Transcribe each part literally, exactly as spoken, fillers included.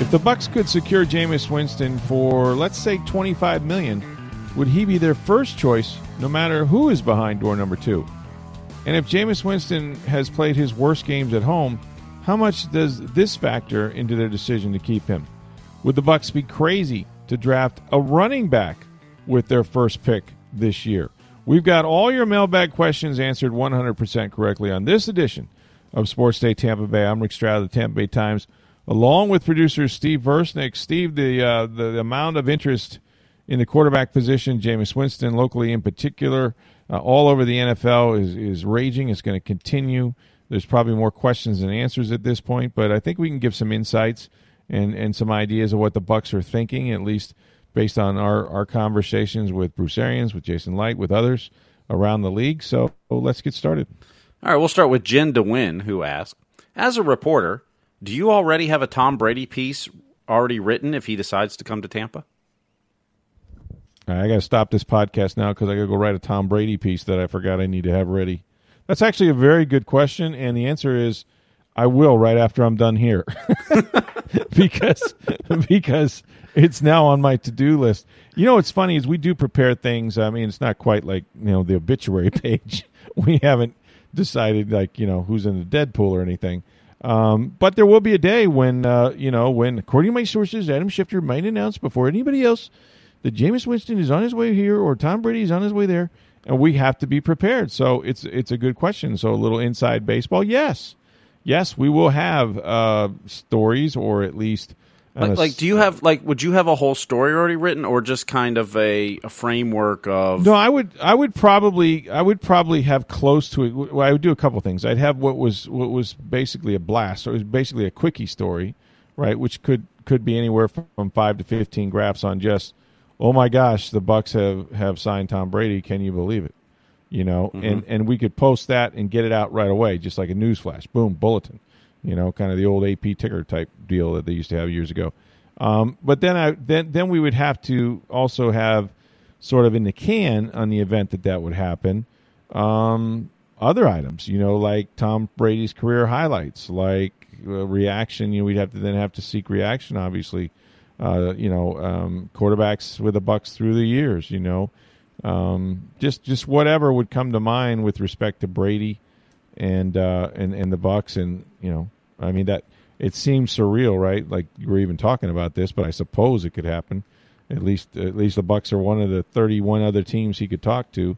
If the Bucks could secure Jameis Winston for, let's say, twenty-five million dollars, would he be their first choice no matter who is behind door number two? And if Jameis Winston has played his worst games at home, how much does this factor into their decision to keep him? Would the Bucks be crazy to draft a running back with their first pick this year? We've got all your mailbag questions answered one hundred percent correctly on this edition of Sports Day Tampa Bay. I'm Rick Stroud of the Tampa Bay Times, along with producer Steve Versnick. Steve, the, uh, the, the amount of interest in the quarterback position, Jameis Winston, locally in particular, uh, all over the N F L is, is raging. It's going to continue. There's probably more questions than answers at this point, but I think we can give some insights and, and some ideas of what the Bucks are thinking, at least based on our, our conversations with Bruce Arians, with Jason Licht, with others around the league. So well, let's get started. All right, we'll start with Jen DeWin, who asks, as a reporter, do you already have a Tom Brady piece already written if he decides to come to Tampa? All right, I got to stop this podcast now because I got to go write a Tom Brady piece that I forgot I need to have ready. That's actually a very good question, and the answer is I will right after I'm done here because because it's now on my to-do list. You know what's funny is we do prepare things. I mean, it's not quite like, you know, the obituary page. We haven't decided, like, you know, who's in the dead pool or anything. Um, but there will be a day when, uh, you know, when, according to my sources, Adam Schefter might announce before anybody else that Jameis Winston is on his way here or Tom Brady is on his way there, and we have to be prepared. So it's it's a good question. So a little inside baseball, yes. Yes, we will have uh, stories or at least... Uh, like, like, do you have, like, would you have a whole story already written or just kind of a, a framework of... No, I would, I would probably, I would probably have close to it. Well, I would do a couple things. I'd have what was, what was basically a blast. So it was basically a quickie story, right? Which could, could be anywhere from five to fifteen graphs on just, oh my gosh, the Bucks have, have signed Tom Brady. Can you believe it? You know, mm-hmm. and, and we could post that and get it out right away. Just like a news flash, boom, bulletin. You know, kind of the old A P ticker type deal that they used to have years ago. Um, but then I then then we would have to also have sort of in the can on the event that that would happen. Um, other items, you know, like Tom Brady's career highlights, like uh, reaction. You know, we'd have to then have to seek reaction, obviously. Uh, you know, um, quarterbacks with the Bucks through the years. You know, um, just just whatever would come to mind with respect to Brady. And, uh, and and the Bucks, and, you know, I mean, that it seems surreal, right? Like you were even talking about this, but I suppose it could happen. At least at least the Bucks are one of the thirty-one other teams he could talk to.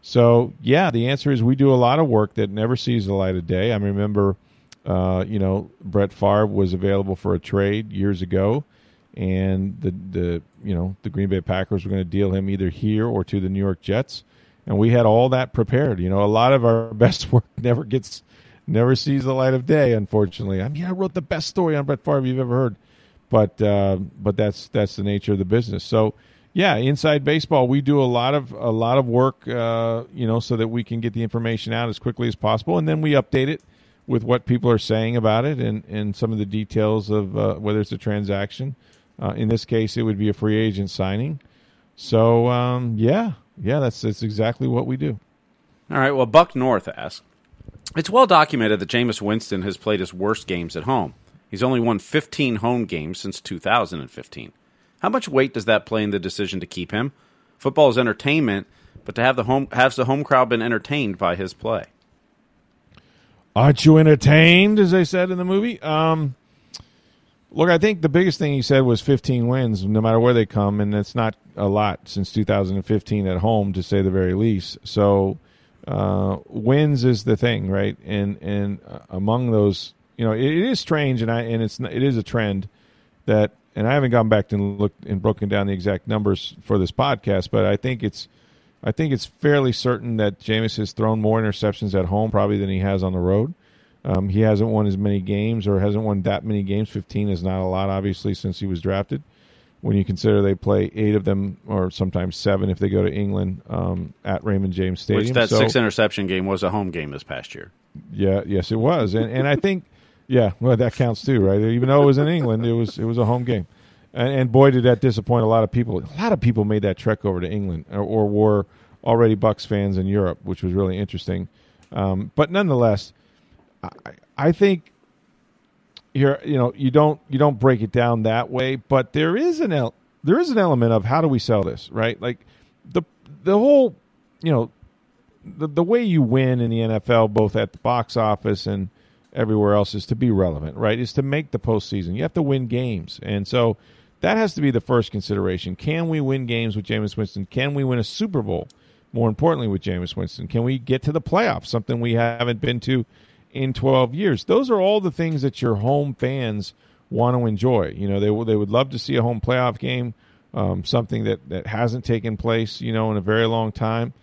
So, yeah, the answer is we do a lot of work that never sees the light of day. I remember, uh, you know, Brett Favre was available for a trade years ago, and the, the you know, the Green Bay Packers were going to deal him either here or to the New York Jets. And we had all that prepared. You know, a lot of our best work never gets, never sees the light of day, unfortunately. I mean, I wrote the best story on Brett Favre you've ever heard. But uh, but that's that's the nature of the business. So, yeah, inside baseball, we do a lot of a lot of work, uh, you know, so that we can get the information out as quickly as possible. And then we update it with what people are saying about it and, and some of the details of uh, whether it's a transaction. Uh, in this case, it would be a free agent signing. So, um, yeah. Yeah, that's that's exactly what we do. All right, well, Buck North asks, it's well documented that Jameis Winston has played his worst games at home. He's only won fifteen home games since two thousand fifteen. How much weight does that play in the decision to keep him? Football is entertainment, but to have the home has the home crowd been entertained by his play? Aren't you entertained, as they said in the movie? Um, look, I think the biggest thing he said was fifteen wins, no matter where they come, and that's not a lot since two thousand fifteen at home, to say the very least. So uh, wins is the thing, right? And and among those, you know, it, it is strange, and I and it's it is a trend that, and I haven't gone back and looked and broken down the exact numbers for this podcast, but I think it's I think it's fairly certain that Jameis has thrown more interceptions at home probably than he has on the road. Um, he hasn't won as many games or hasn't won that many games. fifteen is not a lot, obviously, since he was drafted. When you consider they play eight of them, or sometimes seven if they go to England, um, at Raymond James Stadium. Which that so, six interception game was a home game this past year. Yeah, yes, it was. And and I think, yeah, well, that counts too, right? Even though it was in England, it was it was a home game. And, and boy, did that disappoint a lot of people. A lot of people made that trek over to England, or, or were already Bucks fans in Europe, which was really interesting. Um, but nonetheless, I, I think Here, you know, you don't you don't break it down that way, but there is an el- there is an element of how do we sell this, right? Like the the whole, you know, the the way you win in the N F L, both at the box office and everywhere else, is to be relevant, right? Is to make the postseason. You have to win games, and so that has to be the first consideration. Can we win games with Jameis Winston? Can we win a Super Bowl? More importantly, with Jameis Winston, can we get to the playoffs? Something we haven't been to in twelve years. Those are all the things that your home fans want to enjoy. You know, they w- they would love to see a home playoff game, um, something that, that hasn't taken place, you know, in a very long time.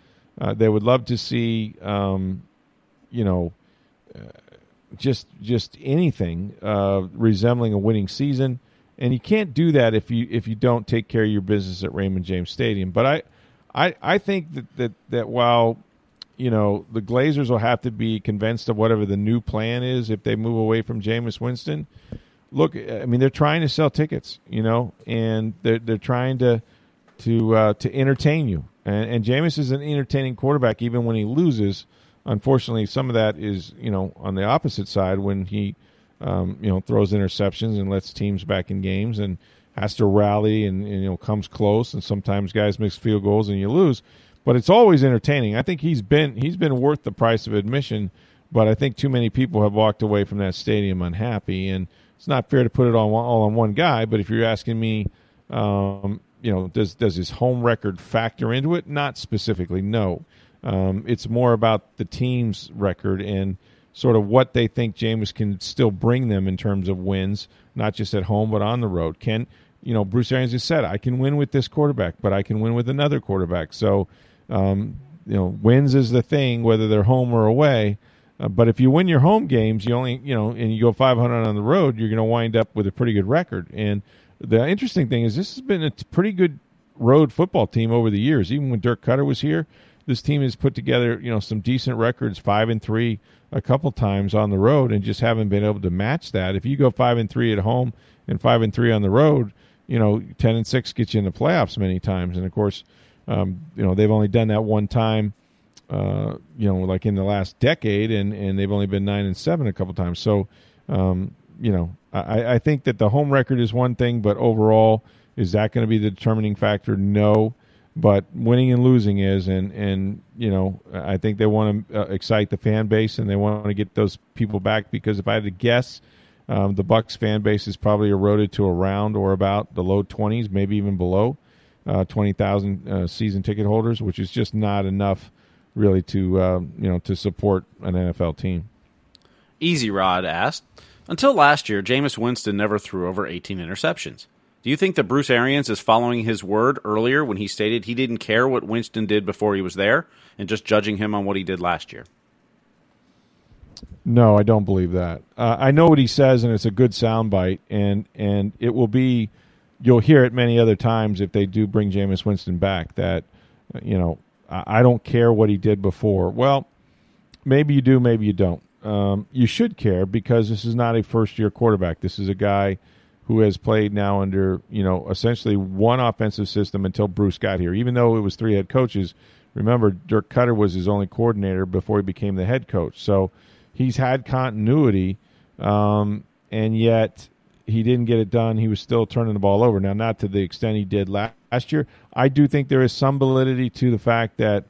Uh, they would love to see, um, you know, uh, just just anything uh, resembling a winning season. And you can't do that if you if you don't take care of your business at Raymond James Stadium. But I I, I think that, that, that while you know, the Glazers will have to be convinced of whatever the new plan is if they move away from Jameis Winston. Look, I mean, they're trying to sell tickets, you know, and they're they're trying to to uh, to entertain you. And, and Jameis is an entertaining quarterback, even when he loses. Unfortunately, some of that is, you know, on the opposite side when he, um, you know, throws interceptions and lets teams back in games and has to rally and, and you know, comes close. And sometimes guys miss field goals and you lose. But it's always entertaining. I think he's been he's been worth the price of admission, but I think too many people have walked away from that stadium unhappy, and it's not fair to put it on all on one guy. But if you're asking me, um, you know, does does his home record factor into it? Not specifically, no. Um, it's more about the team's record and sort of what they think Jameis can still bring them in terms of wins, not just at home but on the road. Can you know, Bruce Arians has said, I can win with this quarterback, but I can win with another quarterback. So. Um, you know, wins is the thing, whether they're home or away. Uh, but if you win your home games, you only, you know, and you go five hundred on the road, you're going to wind up with a pretty good record. And the interesting thing is, this has been a pretty good road football team over the years. Even when Dirk Koetter was here, this team has put together, you know, some decent records, five and three, a couple times on the road, and just haven't been able to match that. If you go five and three at home and five and three on the road, you know, ten and six gets you in the playoffs many times. And of course. Um, you know, they've only done that one time, uh, you know, like in the last decade, and, and they've only been nine and seven a couple times. So, um, you know, I, I think that the home record is one thing, but overall, is that going to be the determining factor? No, but winning and losing is, and, and you know, I think they want to uh, excite the fan base, and they want to get those people back, because if I had to guess, um, the Bucks fan base is probably eroded to around or about the low twenties, maybe even below. Uh, twenty thousand uh, season ticket holders, which is just not enough, really, to uh, you know to support an N F L team. Easy Rod asked, until last year, Jameis Winston never threw over eighteen interceptions. Do you think that Bruce Arians is following his word earlier when he stated he didn't care what Winston did before he was there and just judging him on what he did last year? No, I don't believe that. Uh, I know what he says, and it's a good soundbite, and and it will be. You'll hear it many other times if they do bring Jameis Winston back that, you know, I don't care what he did before. Well, maybe you do, maybe you don't. Um, you should care, because this is not a first-year quarterback. This is a guy who has played now under, you know, essentially one offensive system until Bruce got here. Even though it was three head coaches, remember, Dirk Koetter was his only coordinator before he became the head coach. So he's had continuity, um, and yet – he didn't get it done. He was still turning the ball over. Now, not to the extent he did last year. I do think there is some validity to the fact that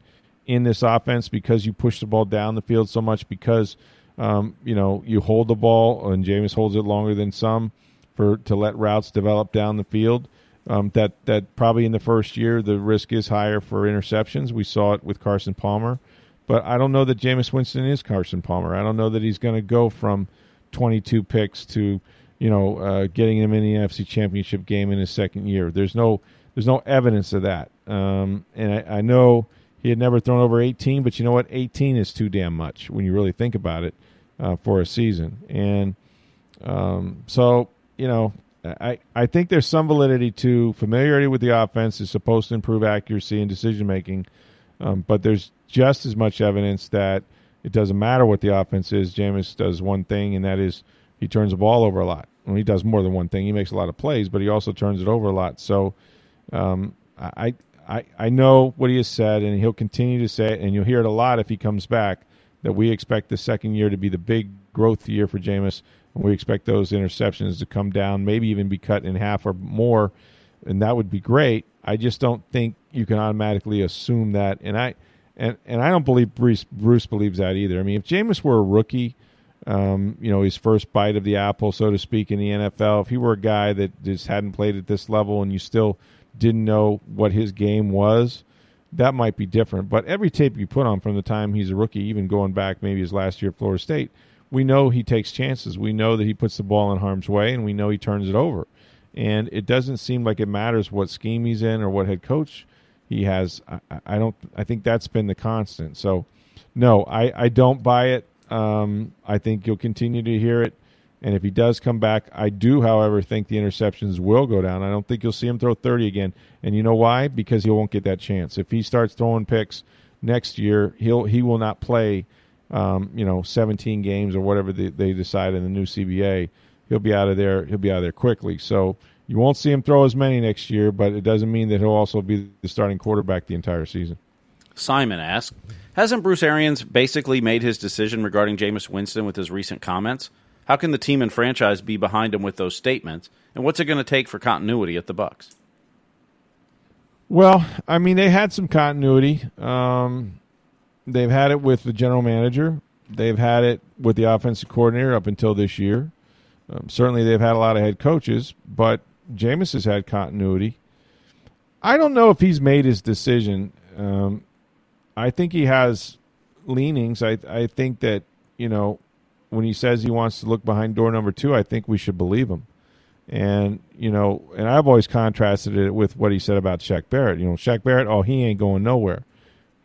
in this offense, because you push the ball down the field so much, because um, you know you hold the ball, and Jameis holds it longer than some for to let routes develop down the field, um, that, that probably in the first year the risk is higher for interceptions. We saw it with Carson Palmer. But I don't know that Jameis Winston is Carson Palmer. I don't know that he's going to go from twenty-two picks to – you know, uh, getting him in the N F C Championship game in his second year. There's no there's no evidence of that. Um, and I, I know he had never thrown over eighteen, but you know what? eighteen is too damn much when you really think about it. uh, for a season. And um, so, you know, I, I think there's some validity to familiarity with the offense is supposed to improve accuracy and decision-making, um, but there's just as much evidence that it doesn't matter what the offense is. Jameis does one thing, and that is he turns the ball over a lot. Well, he does more than one thing. He makes a lot of plays, but he also turns it over a lot. So um, I, I, I know what he has said, and he'll continue to say it, and you'll hear it a lot if he comes back, that we expect the second year to be the big growth year for Jameis. We expect those interceptions to come down, maybe even be cut in half or more, and that would be great. I just don't think you can automatically assume that, and I and, and I don't believe Bruce, Bruce believes that either. I mean, if Jameis were a rookie, um, you know, his first bite of the apple, so to speak, in the N F L, if he were a guy that just hadn't played at this level and you still didn't know what his game was, that might be different. But every tape you put on from the time he's a rookie, even going back maybe his last year at Florida State, we know he takes chances. We know that he puts the ball in harm's way, and we know he turns it over. And it doesn't seem like it matters what scheme he's in or what head coach he has. I, I don't. I think that's been the constant. So, no, I, I don't buy it. Um, I think you'll continue to hear it. And if he does come back, I do, however, think the interceptions will go down. I don't think you'll see him throw thirty again. And you know why? Because he won't get that chance. If he starts throwing picks next year, he'll he will not play Um, you know, seventeen games or whatever they, they decide in the new C B A, he'll be out of there. He'll be out of there quickly. So you won't see him throw as many next year, but it doesn't mean that he'll also be the starting quarterback the entire season. Simon asks, hasn't Bruce Arians basically made his decision regarding Jameis Winston with his recent comments? How can the team and franchise be behind him with those statements? And what's it going to take for continuity at the Bucks? Well, I mean, they had some continuity. Um, They've had it with the general manager. They've had it with the offensive coordinator up until this year. Um, certainly they've had a lot of head coaches, but Jameis has had continuity. I don't know if he's made his decision. Um, I think he has leanings. I, I think that, you know, when he says he wants to look behind door number two, I think we should believe him. And, you know, and I've always contrasted it with what he said about Shaq Barrett. You know, Shaq Barrett, oh, he ain't going nowhere.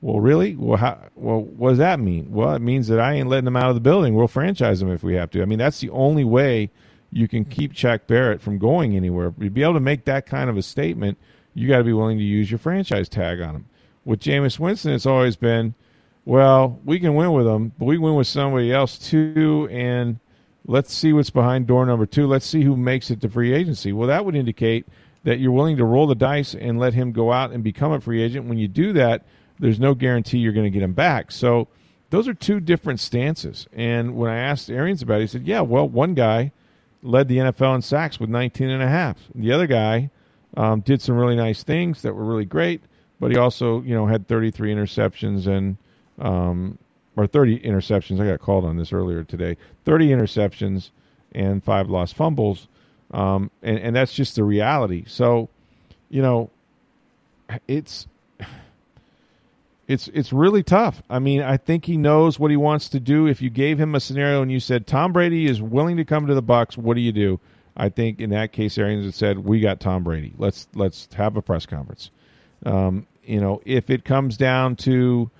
Well, really? Well, how, well, what does that mean? Well, it means that I ain't letting him out of the building. We'll franchise him if we have to. I mean, that's the only way you can keep Shaq Barrett from going anywhere. To be able to make that kind of a statement, you got to be willing to use your franchise tag on him. With Jameis Winston, it's always been, well, we can win with him, but we win with somebody else too, and let's see what's behind door number two. Let's see who makes it to free agency. Well, that would indicate that you're willing to roll the dice and let him go out and become a free agent. When you do that, there's no guarantee you're going to get him back. So those are two different stances. And when I asked Arians about it, he said, yeah, well, one guy led the N F L in sacks with nineteen and a half. The other guy um, did some really nice things that were really great, but he also, you know, had thirty-three interceptions and um, – or thirty interceptions. I got called on this earlier today. thirty interceptions and five lost fumbles. Um, and, and that's just the reality. So, you know, it's – It's it's really tough. I mean, I think he knows what he wants to do. If you gave him a scenario and you said, Tom Brady is willing to come to the Bucs, what do you do? I think in that case, Arians had said, we got Tom Brady. Let's let's have a press conference. Um, you know, if it comes down to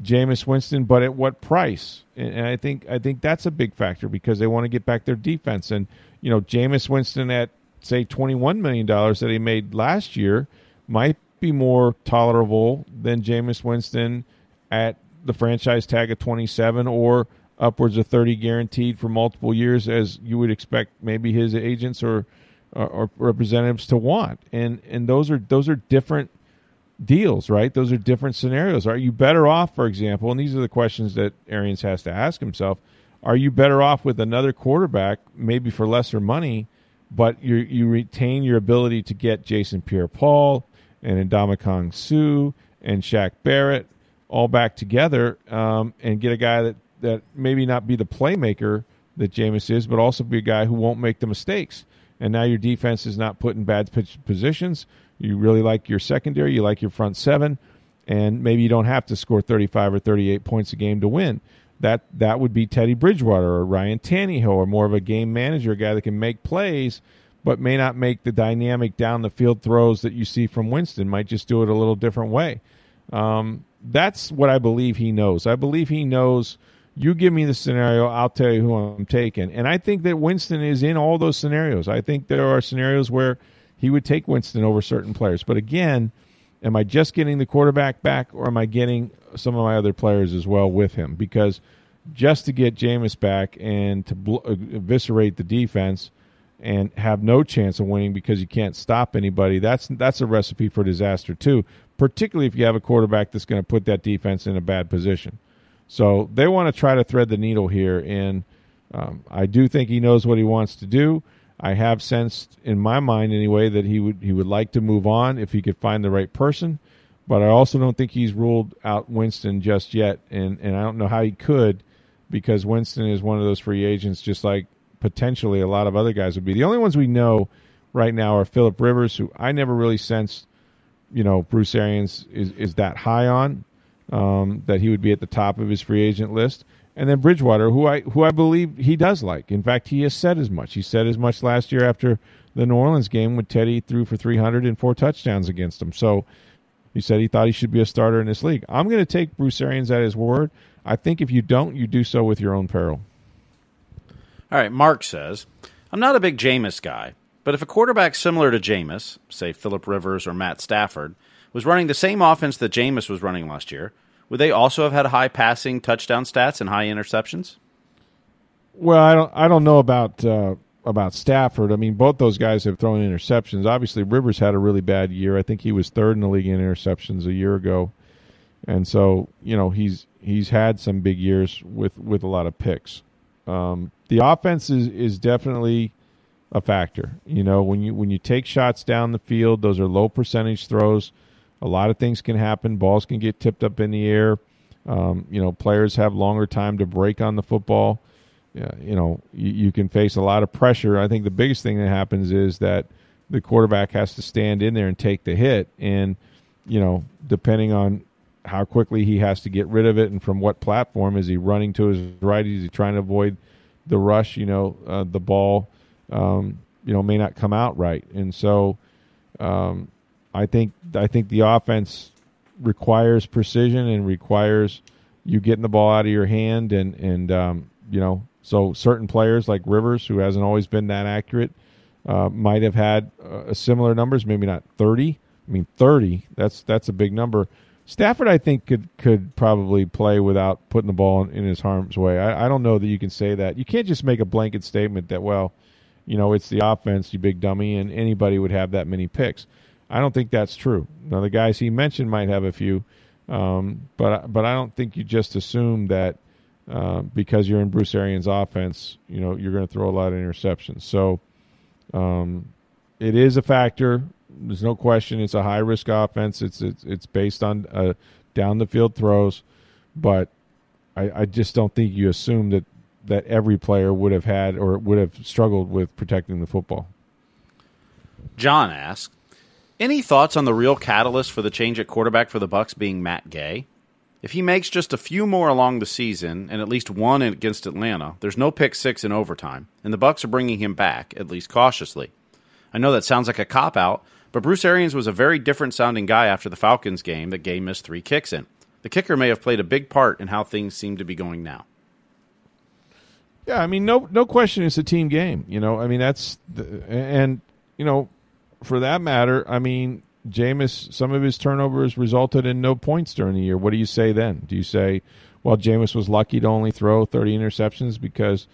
Jameis Winston, but at what price? And, and I think I think that's a big factor because they want to get back their defense. And, you know, Jameis Winston at, say, twenty-one million dollars that he made last year might be more tolerable than Jameis Winston at the franchise tag of twenty-seven or upwards of thirty guaranteed for multiple years, as you would expect maybe his agents or or, or representatives to want. And and those are those are different deals, right? Those are different scenarios. Are you better off, for example, and these are the questions that Arians has to ask himself, are you better off with another quarterback, maybe for lesser money, but you you retain your ability to get Jason Pierre-Paul and Ndamukong Suh and Shaq Barrett all back together um, and get a guy that, that maybe not be the playmaker that Jameis is, but also be a guy who won't make the mistakes. And now your defense is not put in bad pitch positions. You really like your secondary. You like your front seven. And maybe you don't have to score thirty-five or thirty-eight points a game to win. That that would be Teddy Bridgewater or Ryan Tannehill or more of a game manager, a guy that can make plays but may not make the dynamic down-the-field throws that you see from Winston, might just do it a little different way. Um, that's what I believe he knows. I believe he knows You give me the scenario, I'll tell you who I'm taking. And I think that Winston is in all those scenarios. I think there are scenarios where he would take Winston over certain players. But again, am I just getting the quarterback back, or am I getting some of my other players as well with him? Because just to get Jameis back and to bl- eviscerate the defense and have no chance of winning because you can't stop anybody, that's that's a recipe for disaster too, particularly if you have a quarterback that's going to put that defense in a bad position. So they want to try to thread the needle here, and um, I do think he knows what he wants to do. I have sensed, in my mind anyway, that he would he would like to move on if he could find the right person, but I also don't think he's ruled out Winston just yet, and, and I don't know how he could, because Winston is one of those free agents, just like potentially a lot of other guys would be. The only ones we know right now are Philip Rivers, who I never really sensed, you know, Bruce Arians is, is that high on, um, that he would be at the top of his free agent list. And then Bridgewater, who I who I believe he does like. In fact, he has said as much. He said as much last year after the New Orleans game when Teddy threw for three hundred and four touchdowns against him. So he said he thought he should be a starter in this league. I'm going to take Bruce Arians at his word. I think if you don't, you do so with your own peril. All right, Mark says, I'm not a big Jameis guy, but if a quarterback similar to Jameis, say Philip Rivers or Matt Stafford, was running the same offense that Jameis was running last year, would they also have had high passing touchdown stats and high interceptions? Well, I don't I don't know about uh, about Stafford. I mean, both those guys have thrown interceptions. Obviously, Rivers had a really bad year. I think he was third in the league in interceptions a year ago. And so, you know, he's he's had some big years with, with a lot of picks. Um, the offense is, is definitely a factor. You know, when you when you take shots down the field, those are low percentage throws. A lot of things can happen. Balls can get tipped up in the air. Um, you know, players have longer time to break on the football. Yeah, you know, you, you can face a lot of pressure. I think the biggest thing that happens is that the quarterback has to stand in there and take the hit. And, you know, depending on how quickly he has to get rid of it and from what platform, is he running to his right? Is he trying to avoid the rush? You know, uh, the ball, um, you know, may not come out right. And so, um, I think I think the offense requires precision and requires you getting the ball out of your hand, and and um, you know, so certain players like Rivers, who hasn't always been that accurate, uh, might have had uh, similar numbers, maybe not thirty. I mean, thirty. That's that's a big number. Stafford, I think, could could probably play without putting the ball in, in his harm's way. I, I don't know that you can say that. You can't just make a blanket statement that, well, you know, it's the offense, you big dummy, and anybody would have that many picks. I don't think that's true. Now, the guys he mentioned might have a few, um, but but I don't think you just assume that uh, because you're in Bruce Arians' offense, you know, you're going to throw a lot of interceptions. So um, it is a factor. There's no question. It's a high risk offense. It's it's it's based on uh, down the field throws, but I, I just don't think you assume that that every player would have had or would have struggled with protecting the football. John asks, any thoughts on the real catalyst for the change at quarterback for the Bucks being Matt Gay? If he makes just a few more along the season, and at least one against Atlanta, there's no pick six in overtime, and the Bucks are bringing him back, at least cautiously. I know that sounds like a cop-out, but Bruce Arians was a very different-sounding guy after the Falcons game that Gay missed three kicks in. The kicker may have played a big part in how things seem to be going now. Yeah, I mean, no no question it's a team game. You know, I mean, that's the, and, you know, for that matter, I mean, Jameis, some of his turnovers resulted in no points during the year. What do you say then? Do you say, well, Jameis was lucky to only throw thirty interceptions because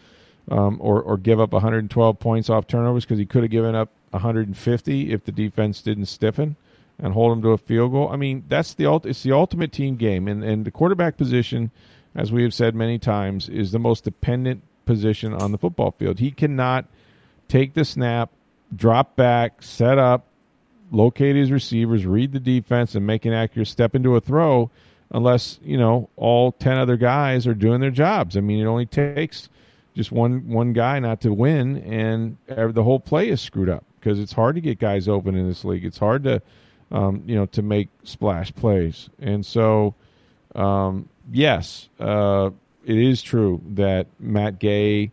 um, or, or give up one hundred twelve points off turnovers because he could have given up one hundred fifty if the defense didn't stiffen and hold him to a field goal? I mean, that's the it's the ultimate team game. And, and the quarterback position, as we have said many times, is the most dependent position on the football field. He cannot take the snap, drop back, set up, locate his receivers, read the defense, and make an accurate step into a throw unless, you know, all ten other guys are doing their jobs. I mean, it only takes just one one guy not to win, and the whole play is screwed up because it's hard to get guys open in this league. It's hard to, um, you know, to make splash plays. And so, um, yes, uh, it is true that Matt Gay,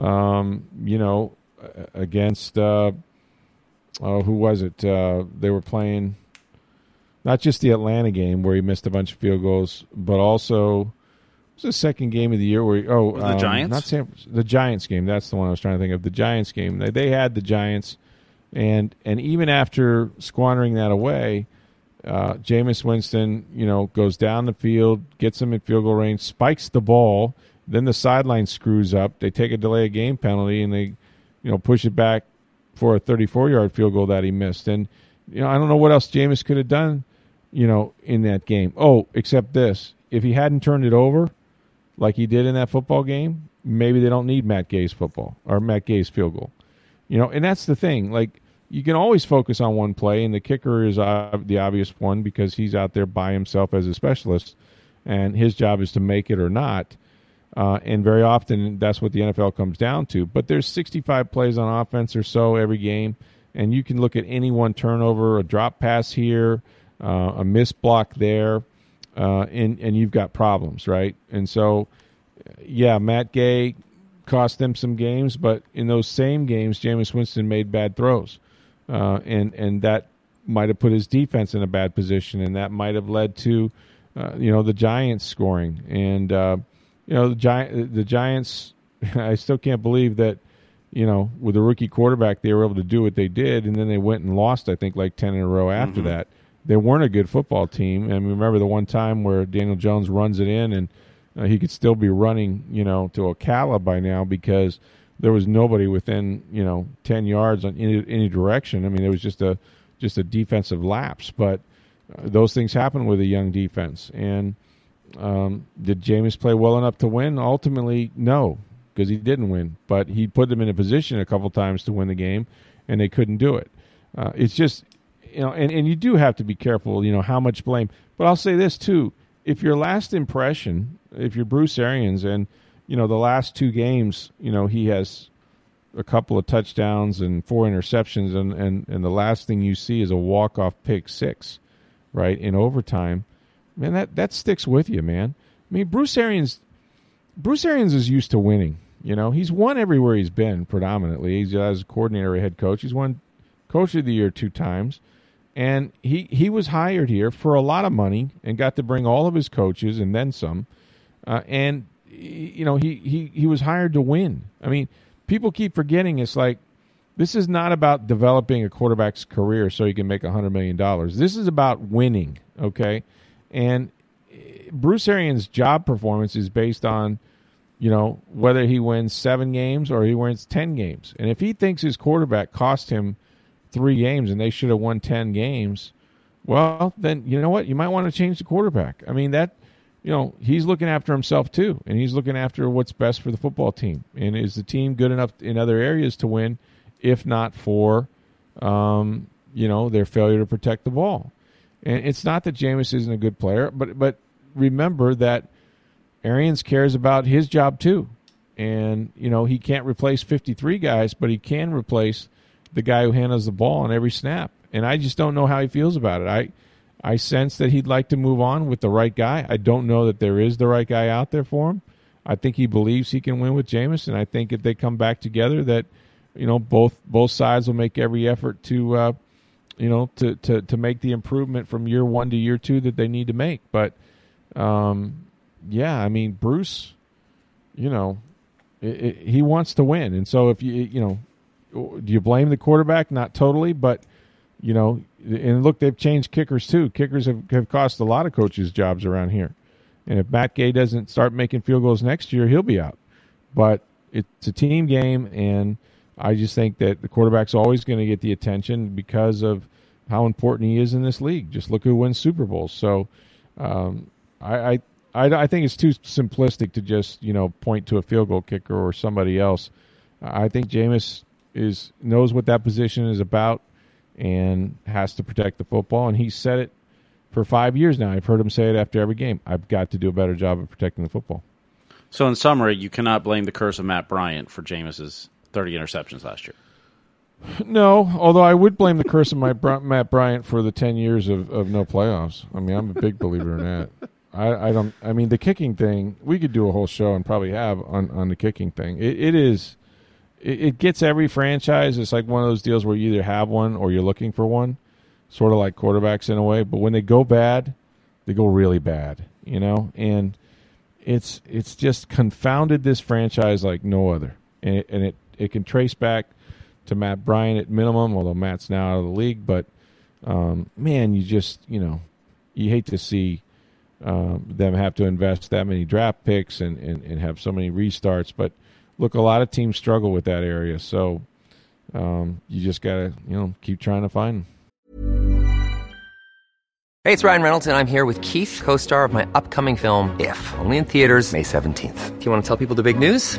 um, you know, against uh, oh, who was it? Uh, they were playing not just the Atlanta game where he missed a bunch of field goals, but also was the second game of the year where oh the um, Giants, not San, the Giants game. That's the one I was trying to think of. The Giants game. They, they had the Giants, and and even after squandering that away, uh, Jameis Winston, you know, goes down the field, gets him in field goal range, spikes the ball. Then the sideline screws up. They take a delay of game penalty, and they, you know, push it back for a thirty-four yard field goal that he missed. And you know, I don't know what else Jameis could have done, you know, in that game. Oh, except this. If he hadn't turned it over like he did in that football game, maybe they don't need Matt Gay's football or Matt Gay's field goal. You know, and that's the thing. Like, you can always focus on one play, and the kicker is uh, the obvious one because he's out there by himself as a specialist, and his job is to make it or not. Uh, and very often that's what the N F L comes down to. But there's sixty-five plays on offense or so every game, and you can look at any one turnover, a drop pass here, uh, a missed block there, uh, and, and you've got problems, right? And so, yeah, Matt Gay cost them some games, but in those same games, Jameis Winston made bad throws, uh, and, and that might have put his defense in a bad position, and that might have led to, uh, you know, the Giants scoring. And, uh, you know, the, Gi- the Giants, I still can't believe that, you know, with a rookie quarterback, they were able to do what they did, and then they went and lost, I think, like ten in a row after mm-hmm. that. They weren't a good football team. And remember the one time where Daniel Jones runs it in, and uh, he could still be running, you know, to Ocala by now because there was nobody within, you know, ten yards on any, any direction. I mean, it was just a just a defensive lapse. But uh, those things happen with a young defense. And um, did Jameis play well enough to win? Ultimately, no. Because he didn't win, but he put them in a position a couple times to win the game, and they couldn't do it. Uh, it's just, you know, and, and you do have to be careful, you know, how much blame. But I'll say this, too. If your last impression, if you're Bruce Arians and, you know, the last two games, you know, he has a couple of touchdowns and four interceptions, and, and, and the last thing you see is a walk-off pick six, right, in overtime, man, that, that sticks with you, man. I mean, Bruce Arians, Bruce Arians is used to winning. You know, he's won everywhere he's been predominantly. He's as a coordinator, a head coach. He's won Coach of the Year two times. And he, he was hired here for a lot of money and got to bring all of his coaches and then some. Uh, and, you know, he, he, he was hired to win. I mean, people keep forgetting it's like this is not about developing a quarterback's career so he can make one hundred million dollars. This is about winning, okay? And Bruce Arians' job performance is based on, you know, whether he wins seven games or he wins ten games. And if he thinks his quarterback cost him three games and they should have won ten games, well, then you know what? You might want to change the quarterback. I mean, that, you know, he's looking after himself too, and he's looking after what's best for the football team. And is the team good enough in other areas to win, if not for, um, you know, their failure to protect the ball? And it's not that Jameis isn't a good player, but but remember that Arians cares about his job too. And, you know, he can't replace fifty-three guys, but he can replace the guy who handles the ball on every snap. And I just don't know how he feels about it. I I sense that he'd like to move on with the right guy. I don't know that there is the right guy out there for him. I think he believes he can win with Jameis, and I think if they come back together that, you know, both both sides will make every effort to, uh, you know, to, to, to make the improvement from year one to year two that they need to make. But, um yeah, I mean, Bruce, you know, it, it, he wants to win. And so if you, you know, do you blame the quarterback? Not totally, but, you know, and look, they've changed kickers too. Kickers have, have cost a lot of coaches jobs around here. And if Matt Gay doesn't start making field goals next year, he'll be out. But it's a team game, and I just think that the quarterback's always going to get the attention because of how important he is in this league. Just look who wins Super Bowls. So um, I, I – I, I think it's too simplistic to just, you know, point to a field goal kicker or somebody else. I think Jameis is knows what that position is about and has to protect the football, and he said it for five years now. I've heard him say it after every game. I've got to do a better job of protecting the football. So in summary, you cannot blame the curse of Matt Bryant for Jameis's thirty interceptions last year. No, although I would blame the curse of my Matt Bryant for the ten years of, of no playoffs. I mean, I'm a big believer in that. I, I don't. I mean, the kicking thing. We could do a whole show and probably have on, on the kicking thing. It, it is. It, it gets every franchise. It's like one of those deals where you either have one or you're looking for one, sort of like quarterbacks in a way. But when they go bad, they go really bad. You know, and it's it's just confounded this franchise like no other. And it, and it, it can trace back to Matt Bryan at minimum, although Matt's now out of the league. But, um, man, you just, you know, you hate to see um, them have to invest that many draft picks and, and, and have so many restarts. But, look, a lot of teams struggle with that area. So um, you just got to, you know, keep trying to find them. Hey, it's Ryan Reynolds, and I'm here with Keith, co-star of my upcoming film, If, only in theaters May seventeenth. Do you want to tell people the big news?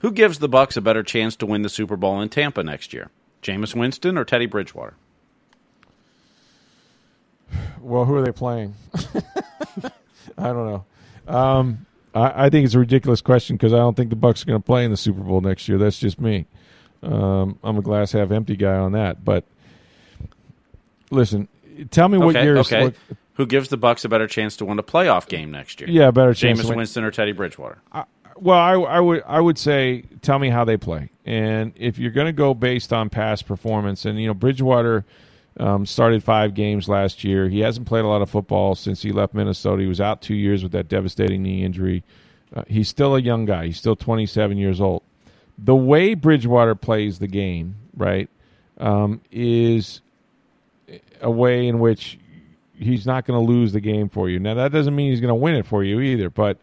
who gives the Bucks a better chance to win the Super Bowl in Tampa next year? Jameis Winston or Teddy Bridgewater? Well, who are they playing? I don't know. Um, I, I think it's a ridiculous question because I don't think the Bucks are going to play in the Super Bowl next year. That's just me. Um, I'm a glass half empty guy on that. But listen, tell me okay, what year. Okay. Look- who gives the Bucks a better chance to win a playoff game next year? Yeah, better chance. Jameis Winston or Teddy Bridgewater? I- Well, I, I would I would say tell me how they play, and if you're going to go based on past performance, and you know Bridgewater um, started five games last year. He hasn't played a lot of football since he left Minnesota. He was out two years with that devastating knee injury. Uh, he's still a young guy. He's still twenty-seven years old. The way Bridgewater plays the game, right, um, is a way in which he's not going to lose the game for you. Now that doesn't mean he's going to win it for you either, but.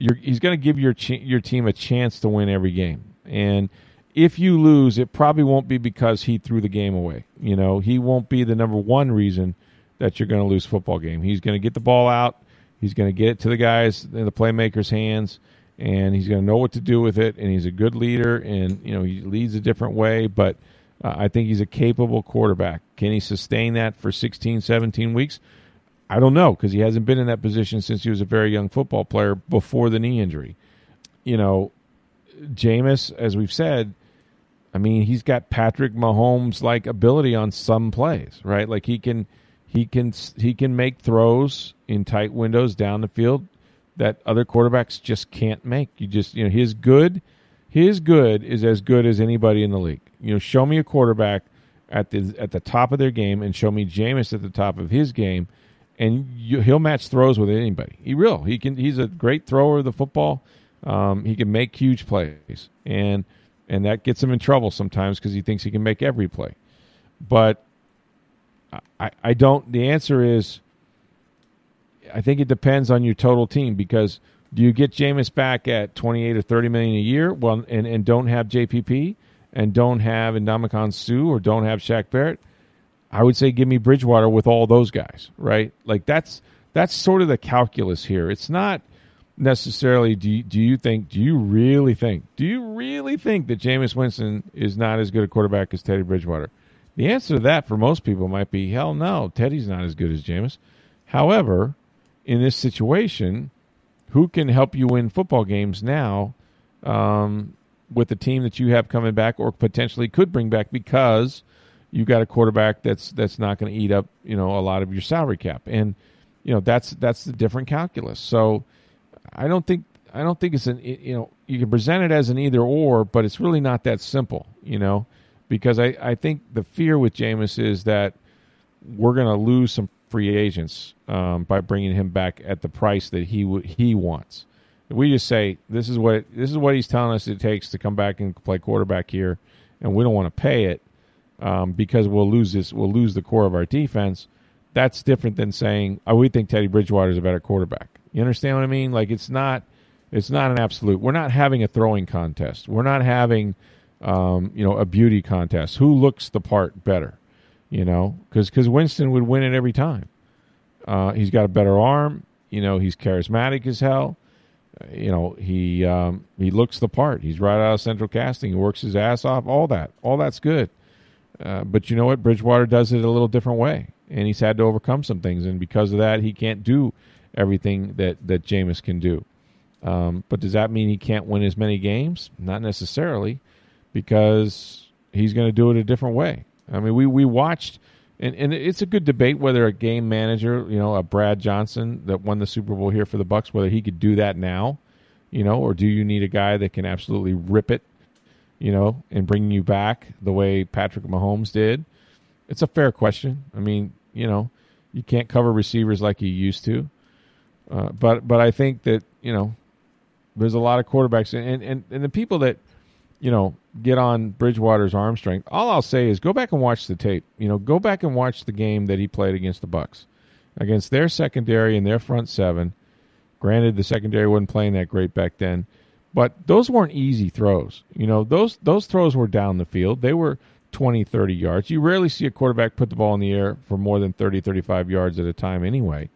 You're, he's going to give your ch- your team a chance to win every game. And if you lose, it probably won't be because he threw the game away. You know, he won't be the number one reason that you're going to lose a football game. He's going to get the ball out. He's going to get it to the guys in the playmakers' hands, and he's going to know what to do with it, and he's a good leader, and, you know, he leads a different way. But uh, I think he's a capable quarterback. Can he sustain that for sixteen, seventeen weeks? I don't know because he hasn't been in that position since he was a very young football player before the knee injury. You know, Jameis, as we've said, I mean, he's got Patrick Mahomes-like ability on some plays, right? Like he can, he can, he can make throws in tight windows down the field that other quarterbacks just can't make. You just, you know, his good, his good is as good as anybody in the league. You know, show me a quarterback at the at the top of their game and show me Jameis at the top of his game. And you, he'll match throws with anybody. He will. He can. He's a great thrower of the football. Um, he can make huge plays, and and that gets him in trouble sometimes because he thinks he can make every play. But I, I don't. The answer is, I think it depends on your total team because do you get Jameis back at twenty-eight or thirty million a year? Well, and, and don't have J P P and don't have Ndamukong Suh or don't have Shaq Barrett. I would say give me Bridgewater with all those guys, right? Like that's that's sort of the calculus here. It's not necessarily do you, do you think do you really think do you really think that Jameis Winston is not as good a quarterback as Teddy Bridgewater? The answer to that for most people might be hell no, Teddy's not as good as Jameis. However, in this situation, who can help you win football games now um, with the team that you have coming back or potentially could bring back because you got a quarterback that's that's not going to eat up, you know, a lot of your salary cap, and you know that's that's the different calculus. So I don't think I don't think it's an you know you can present it as an either or, but it's really not that simple, you know, because I, I think the fear with Jameis is that we're going to lose some free agents um, by bringing him back at the price that he w- he wants. If we just say this is what this is what he's telling us it takes to come back and play quarterback here, and we don't want to pay it. Um, because we'll lose this, we'll lose the core of our defense. That's different than saying, "Oh, we think Teddy Bridgewater is a better quarterback." You understand what I mean? Like it's not, it's not an absolute. We're not having a throwing contest. We're not having, um, you know, a beauty contest. Who looks the part better? You know, because because Winston would win it every time. Uh, he's got a better arm. You know, he's charismatic as hell. Uh, you know, he um, he looks the part. He's right out of central casting. He works his ass off. All that, all that's good. Uh, but you know what? Bridgewater does it a little different way, and he's had to overcome some things. And because of that, he can't do everything that, that Jameis can do. Um, but does that mean he can't win as many games? Not necessarily, because he's going to do it a different way. I mean, we, we watched, and, and it's a good debate whether a game manager, you know, a Brad Johnson that won the Super Bowl here for the Bucks, whether he could do that now, you know, or do you need a guy that can absolutely rip it, you know, and bring you back the way Patrick Mahomes did? It's a fair question. I mean, you know, you can't cover receivers like you used to. Uh, but but I think that, you know, there's a lot of quarterbacks. And, and, and the people that, you know, get on Bridgewater's arm strength, all I'll say is go back and watch the tape. You know, go back and watch the game that he played against the Bucks, against their secondary and their front seven. Granted, the secondary wasn't playing that great back then. But those weren't easy throws. You know, those those throws were down the field. They were twenty, thirty yards. You rarely see a quarterback put the ball in the air for more than thirty, thirty-five yards at a time anyway.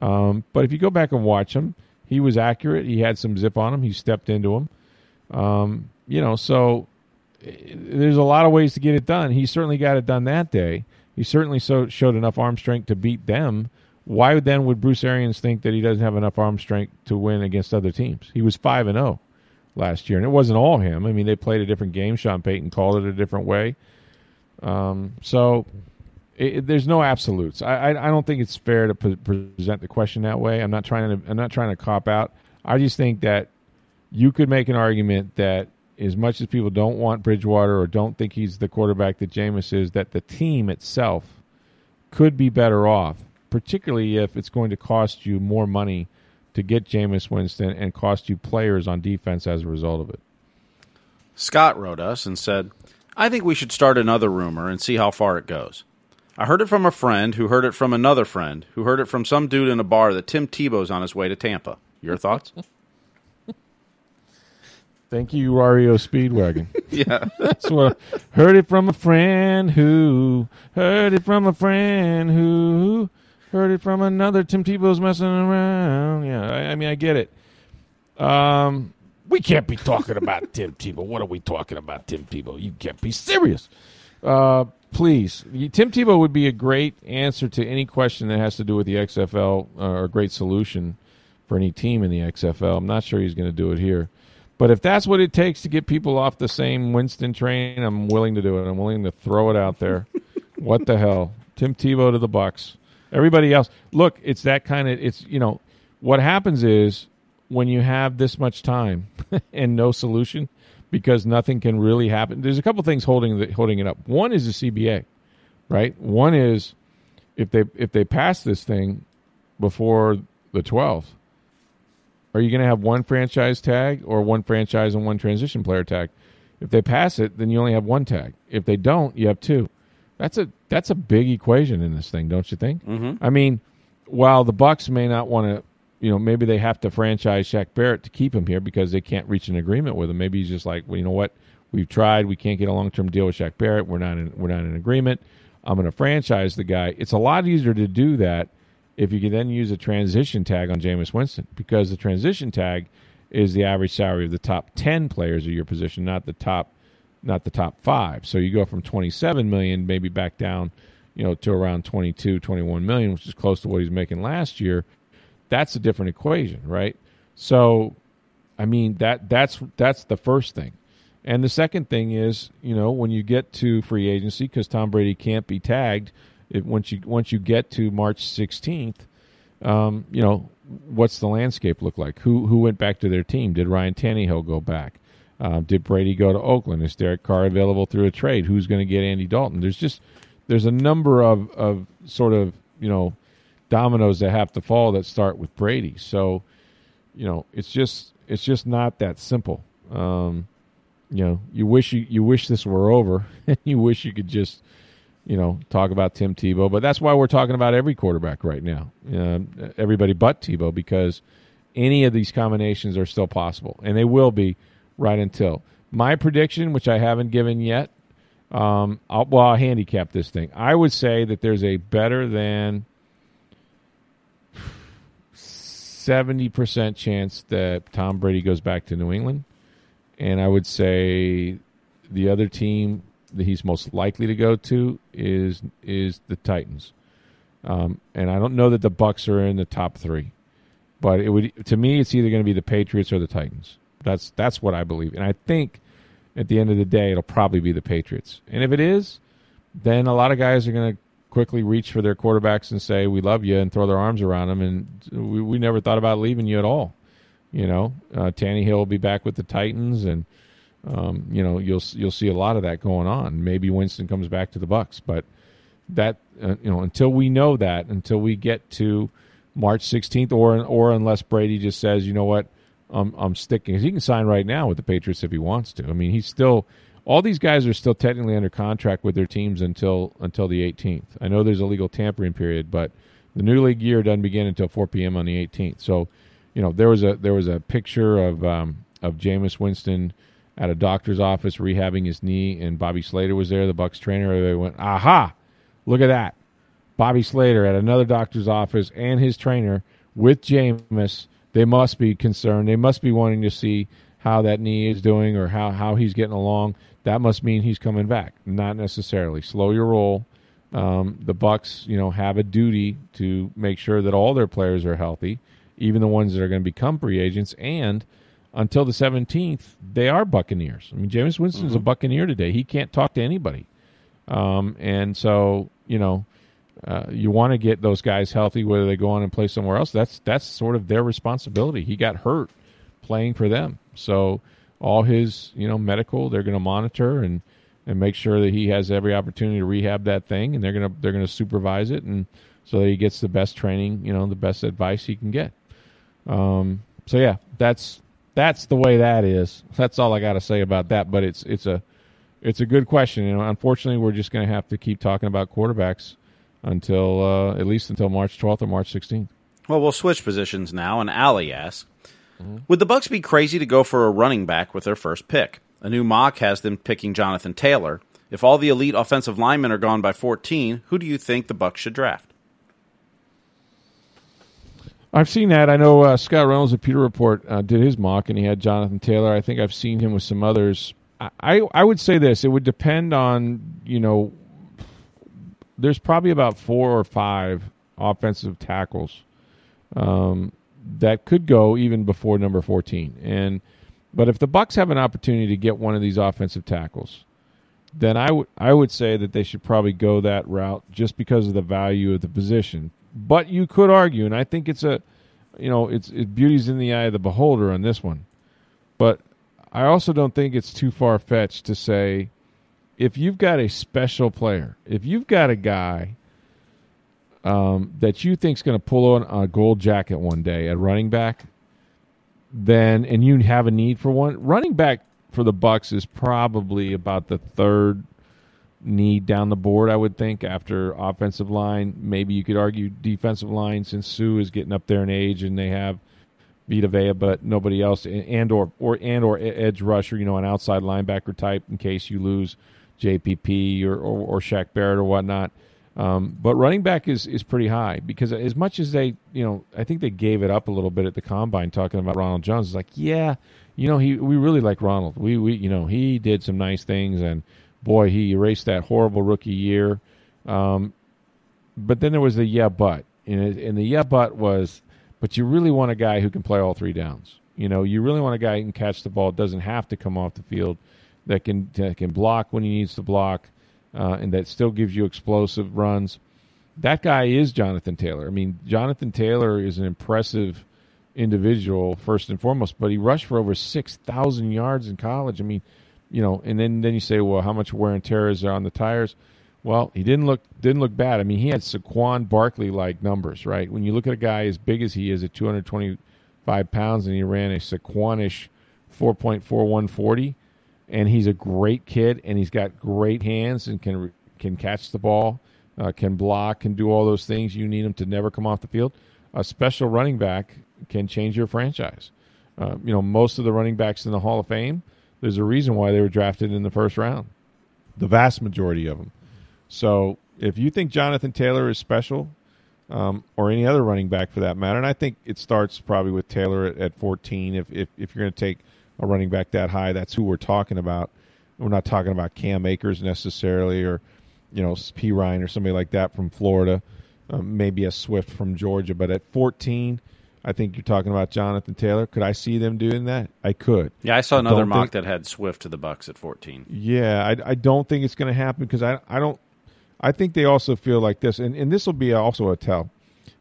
Um, but if you go back and watch him, he was accurate. He had some zip on him. He stepped into him. Um, you know, so there's a lot of ways to get it done. He certainly got it done that day. He certainly so, showed enough arm strength to beat them. Why then would Bruce Arians think that he doesn't have enough arm strength to win against other teams? He was five and oh last year, and it wasn't all him. I mean, they played a different game. Sean Payton called it a different way. Um, so it, it, there's no absolutes. I, I I don't think it's fair to pre- present the question that way. I'm not trying to I'm not trying to cop out. I just think that you could make an argument that as much as people don't want Bridgewater or don't think he's the quarterback that Jameis is, that the team itself could be better off, particularly if it's going to cost you more money to get Jameis Winston and cost you players on defense as a result of it. Scott wrote us and said, I think we should start another rumor and see how far it goes. I heard it from a friend who heard it from another friend who heard it from some dude in a bar that Tim Tebow's on his way to Tampa. Your thoughts? Thank you, R E O Speedwagon. Yeah. That's what I heard it from a friend who heard it from a friend who heard it from another. Tim Tebow's messing around. Yeah, I, I mean, I get it. Um... We can't be talking about Tim Tebow. What are we talking about, Tim Tebow? You can't be serious. Uh, please. Tim Tebow would be a great answer to any question that has to do with the X F L, uh, or a great solution for any team in the X F L. I'm not sure he's going to do it here. But if that's what it takes to get people off the same Winston train, I'm willing to do it. I'm willing to throw it out there. What the hell? Tim Tebow to the Bucks. Everybody else. Look, it's that kind of – it's, you know, what happens is – when you have this much time and no solution, because nothing can really happen. There's a couple things holding the, holding it up. One is the C B A, right? One is if they if they pass this thing before the twelfth, are you going to have one franchise tag or one franchise and one transition player tag? If they pass it, then you only have one tag. If they don't, you have two. That's a that's a big equation in this thing, don't you think? Mm-hmm. I mean, while the Bucks may not want to, you know, maybe they have to franchise Shaq Barrett to keep him here because they can't reach an agreement with him. Maybe he's just like, well, you know what? We've tried. We can't get a long-term deal with Shaq Barrett. We're not in, we're not in agreement. I'm going to franchise the guy. It's a lot easier to do that if you can then use a transition tag on Jameis Winston, because the transition tag is the average salary of the top ten players of your position, not the top not the top five. So you go from twenty-seven million dollars maybe back down, you know, to around twenty-two, twenty-one million dollars, which is close to what he's making last year. That's a different equation, right? So, I mean, that that's that's the first thing. And the second thing is, you know, when you get to free agency, because Tom Brady can't be tagged, it, once you once you get to March sixteenth, um, you know, what's the landscape look like? Who who went back to their team? Did Ryan Tannehill go back? Uh, did Brady go to Oakland? Is Derek Carr available through a trade? Who's going to get Andy Dalton? There's just there's a number of, of sort of, you know, dominoes that have to fall that start with Brady. So, you know, it's just it's just not that simple. Um, you know, you wish you, you wish this were over, and you wish you could just, you know, talk about Tim Tebow. But that's why we're talking about every quarterback right now, um, everybody but Tebow, because any of these combinations are still possible, and they will be right until my prediction, which I haven't given yet. Um, I'll, well, I'll handicap this thing. I would say that there's a better than seventy percent chance that Tom Brady goes back to New England. And I would say the other team that he's most likely to go to is is the Titans. Um, and I don't know that the Bucks are in the top three. But it would, to me, it's either going to be the Patriots or the Titans. That's that's what I believe. And I think at the end of the day, it'll probably be the Patriots. And if it is, then a lot of guys are going to quickly reach for their quarterbacks and say, we love you, and throw their arms around them. And we, we never thought about leaving you at all. You know, uh, Tannehill will be back with the Titans, and, um, you know, you'll you'll see a lot of that going on. Maybe Winston comes back to the Bucks, but that, uh, you know, until we know that, until we get to March sixteenth, or or unless Brady just says, you know what, I'm, I'm sticking. Because he can sign right now with the Patriots if he wants to. I mean, he's still – all these guys are still technically under contract with their teams until until the eighteenth. I know there's a legal tampering period, but the new league year doesn't begin until four p.m. on the eighteenth. So, you know, there was a there was a picture of um, of Jameis Winston at a doctor's office rehabbing his knee, and Bobby Slater was there, the Bucks trainer. Everybody went, aha, look at that. Bobby Slater at another doctor's office and his trainer with Jameis. They must be concerned. They must be wanting to see how that knee is doing or how, how he's getting along. That must mean he's coming back. Not necessarily. Slow your roll. Um, the Bucks, you know, have a duty to make sure that all their players are healthy, even the ones that are going to become free agents. And until the seventeenth, they are Buccaneers. I mean, Jameis Winston's mm-hmm. a Buccaneer today. He can't talk to anybody. Um, and so, you know, Uh, you want to get those guys healthy, whether they go on and play somewhere else. That's that's sort of their responsibility. He got hurt playing for them, so all his you know medical, they're going to monitor and, and make sure that he has every opportunity to rehab that thing, and they're gonna they're gonna supervise it, and so that he gets the best training, you know, the best advice he can get. Um, so yeah, that's that's the way that is. That's all I got to say about that. But it's it's a it's a good question. You know, unfortunately, we're just going to have to keep talking about quarterbacks until uh, at least until March twelfth or March sixteenth. Well, we'll switch positions now, and Allie asks, mm-hmm. would the Bucks be crazy to go for a running back with their first pick? A new mock has them picking Jonathan Taylor. If all the elite offensive linemen are gone by fourteen, who do you think the Bucks should draft? I've seen that. I know uh, Scott Reynolds of Pewter Report uh, did his mock, and he had Jonathan Taylor. I think I've seen him with some others. I, I, I would say this. It would depend on, you know, there's probably about four or five offensive tackles um, that could go even before number fourteen. And but if the Bucks have an opportunity to get one of these offensive tackles, then I would I would say that they should probably go that route just because of the value of the position. But you could argue, and I think it's a you know it's it, beauty's in the eye of the beholder on this one. But I also don't think it's too far fetched to say, if you've got a special player, if you've got a guy um, that you think's going to pull on a gold jacket one day at running back, then and you have a need for one, running back for the Bucks is probably about the third need down the board, I would think, after offensive line. Maybe you could argue defensive line, since Sue is getting up there in age and they have Vita Vea, but nobody else, and or or and or edge rusher, you know, an outside linebacker type in case you lose J P P or, or, or Shaq Barrett or whatnot. Um, but running back is, is pretty high because as much as they, you know, I think they gave it up a little bit at the Combine talking about Ronald Jones. It's like, yeah, you know, he we really like Ronald. We, we you know, he did some nice things, and, boy, he erased that horrible rookie year. Um, but then there was the yeah, but. And, it, and the yeah, but was, but you really want a guy who can play all three downs. You know, you really want a guy who can catch the ball, doesn't have to come off the field, that can that can block when he needs to block, uh, and that still gives you explosive runs. That guy is Jonathan Taylor. I mean, Jonathan Taylor is an impressive individual, first and foremost, but he rushed for over six thousand yards in college. I mean, you know, and then, then you say, well, how much wear and tear is there on the tires? Well, he didn't look didn't look bad. I mean, he had Saquon Barkley-like numbers, right? When you look at a guy as big as he is at two hundred twenty-five pounds and he ran a Saquon-ish four point four one forty, and he's a great kid, and he's got great hands and can can catch the ball, uh, can block, can do all those things. You need him to never come off the field. A special running back can change your franchise. Uh, you know, most of the running backs in the Hall of Fame, there's a reason why they were drafted in the first round, the vast majority of them. So if you think Jonathan Taylor is special, um, or any other running back for that matter, and I think it starts probably with Taylor at, at fourteen, if, if, if you're going to take – a running back that high, that's who we're talking about. We're not talking about Cam Akers necessarily, or, you know, P. Ryan or somebody like that from Florida, um, maybe a Swift from Georgia. But at fourteen, I think you're talking about Jonathan Taylor. Could I see them doing that? I could. Yeah, I saw another I mock think, that had Swift to the Bucks at fourteen. Yeah, I, I don't think it's going to happen because I, I don't. I think they also feel like this, and, and this will be also a tell.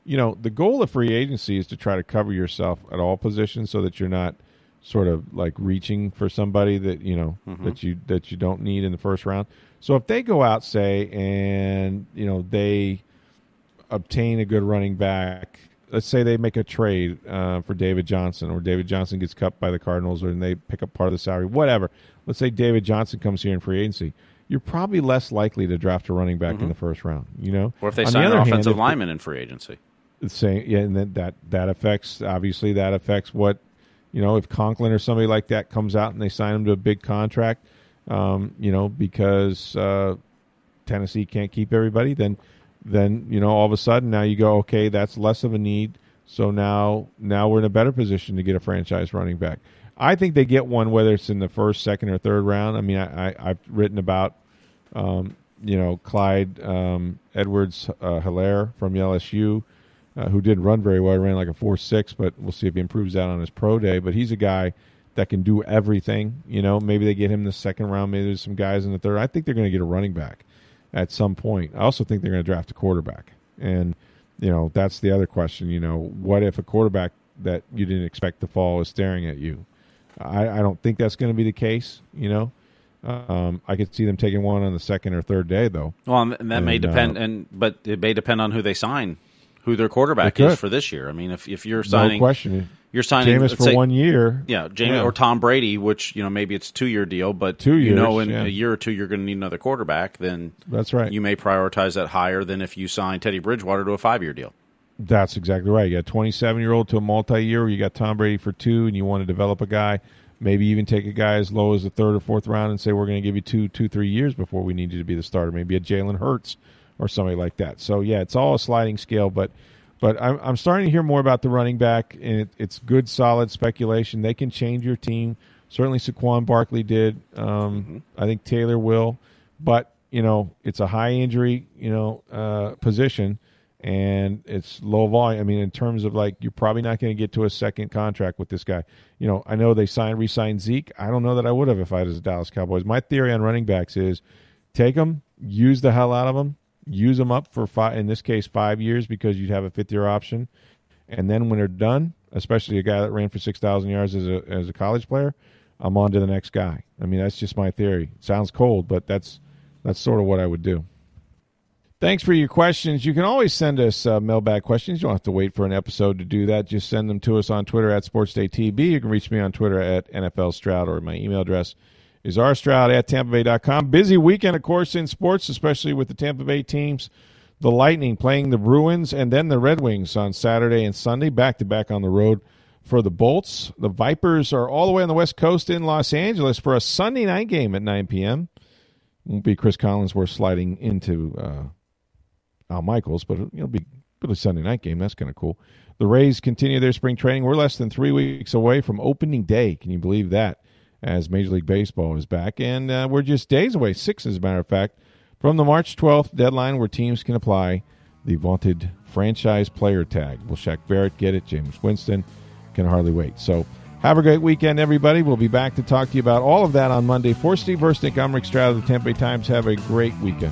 You know, the goal of free agency is to try to cover yourself at all positions so that you're not sort of like reaching for somebody that, you know, mm-hmm. that you that you don't need in the first round. So if they go out, say, and, you know, they obtain a good running back, let's say they make a trade uh, for David Johnson, or David Johnson gets cut by the Cardinals, or and they pick up part of the salary, whatever. Let's say David Johnson comes here in free agency. You're probably less likely to draft a running back mm-hmm. in the first round, you know? Or if they On sign the an offensive hand, lineman they, in free agency. Same, yeah, and then that, that affects, obviously that affects what, you know, if Conklin or somebody like that comes out and they sign him to a big contract, um, you know, because uh, Tennessee can't keep everybody, then, then, you know, all of a sudden now you go, okay, that's less of a need. So now, now we're in a better position to get a franchise running back. I think they get one, whether it's in the first, second, or third round. I mean, I, I, I've written about, um, you know, Clyde um, Edwards-Hilaire from L S U, uh, who didn't run very well. He ran like a four six, but we'll see if he improves that on his pro day. But he's a guy that can do everything. You know, maybe they get him in the second round. Maybe there's some guys in the third. I think they're going to get a running back at some point. I also think they're going to draft a quarterback. And, you know, that's the other question. You know, what if a quarterback that you didn't expect to fall is staring at you? I, I don't think that's going to be the case, you know. Um, I could see them taking one on the second or third day, though. Well, and that and, may depend, uh, and but it may depend on who they sign, who their quarterback is for this year. I mean, if if you're signing, no question, you're signing Jameis for say, one year, yeah, Jameis yeah. or Tom Brady, which you know maybe it's two year deal, but two years, you know, in yeah. a year or two you're going to need another quarterback. Then that's right. You may prioritize that higher than if you sign Teddy Bridgewater to a five year deal. That's exactly right. You got a twenty-seven-year-old to a multi-year. You got Tom Brady for two, and you want to develop a guy, maybe even take a guy as low as the third or fourth round and say, we're going to give you two, two, three years before we need you to be the starter. Maybe a Jalen Hurts or somebody like that. So, yeah, it's all a sliding scale. But but I'm, I'm starting to hear more about the running back, and it, it's good, solid speculation. They can change your team. Certainly Saquon Barkley did. Um, mm-hmm. I think Taylor will. But, you know, it's a high injury, you know, uh, position. And it's low volume. I mean, in terms of like, you're probably not going to get to a second contract with this guy. You know, I know they signed, re-signed Zeke. I don't know that I would have if I was the Dallas Cowboys. My theory on running backs is take them, use the hell out of them, use them up for five, in this case, five years because you'd have a fifth year option. And then when they're done, especially a guy that ran for six thousand yards as a, as a college player, I'm on to the next guy. I mean, that's just my theory. It sounds cold, but that's, that's sort of what I would do. Thanks for your questions. You can always send us uh, mailbag questions. You don't have to wait for an episode to do that. Just send them to us on Twitter at Sports Day T B. You can reach me on Twitter at N F L Stroud, or my email address is r stroud at tampa bay dot com. Busy weekend, of course, in sports, especially with the Tampa Bay teams. The Lightning playing the Bruins and then the Red Wings on Saturday and Sunday, back-to-back on the road for the Bolts. The Vipers are all the way on the West Coast in Los Angeles for a Sunday night game at nine p.m. Won't be Chris Collinsworth sliding into uh, Al Michaels, but it'll be a Sunday night game. That's kind of cool. The Rays continue their spring training. We're less than three weeks away from opening day. Can you believe that? As Major League Baseball is back. And uh, we're just days away, six as a matter of fact, from the March twelfth deadline where teams can apply the vaunted franchise player tag. Will Shaq Barrett get it? Jameis Winston can hardly wait. So have a great weekend, everybody. We'll be back to talk to you about all of that on Monday. For Steve Versnick, I'm Rick Stroud of the Tampa Bay Times. Have a great weekend.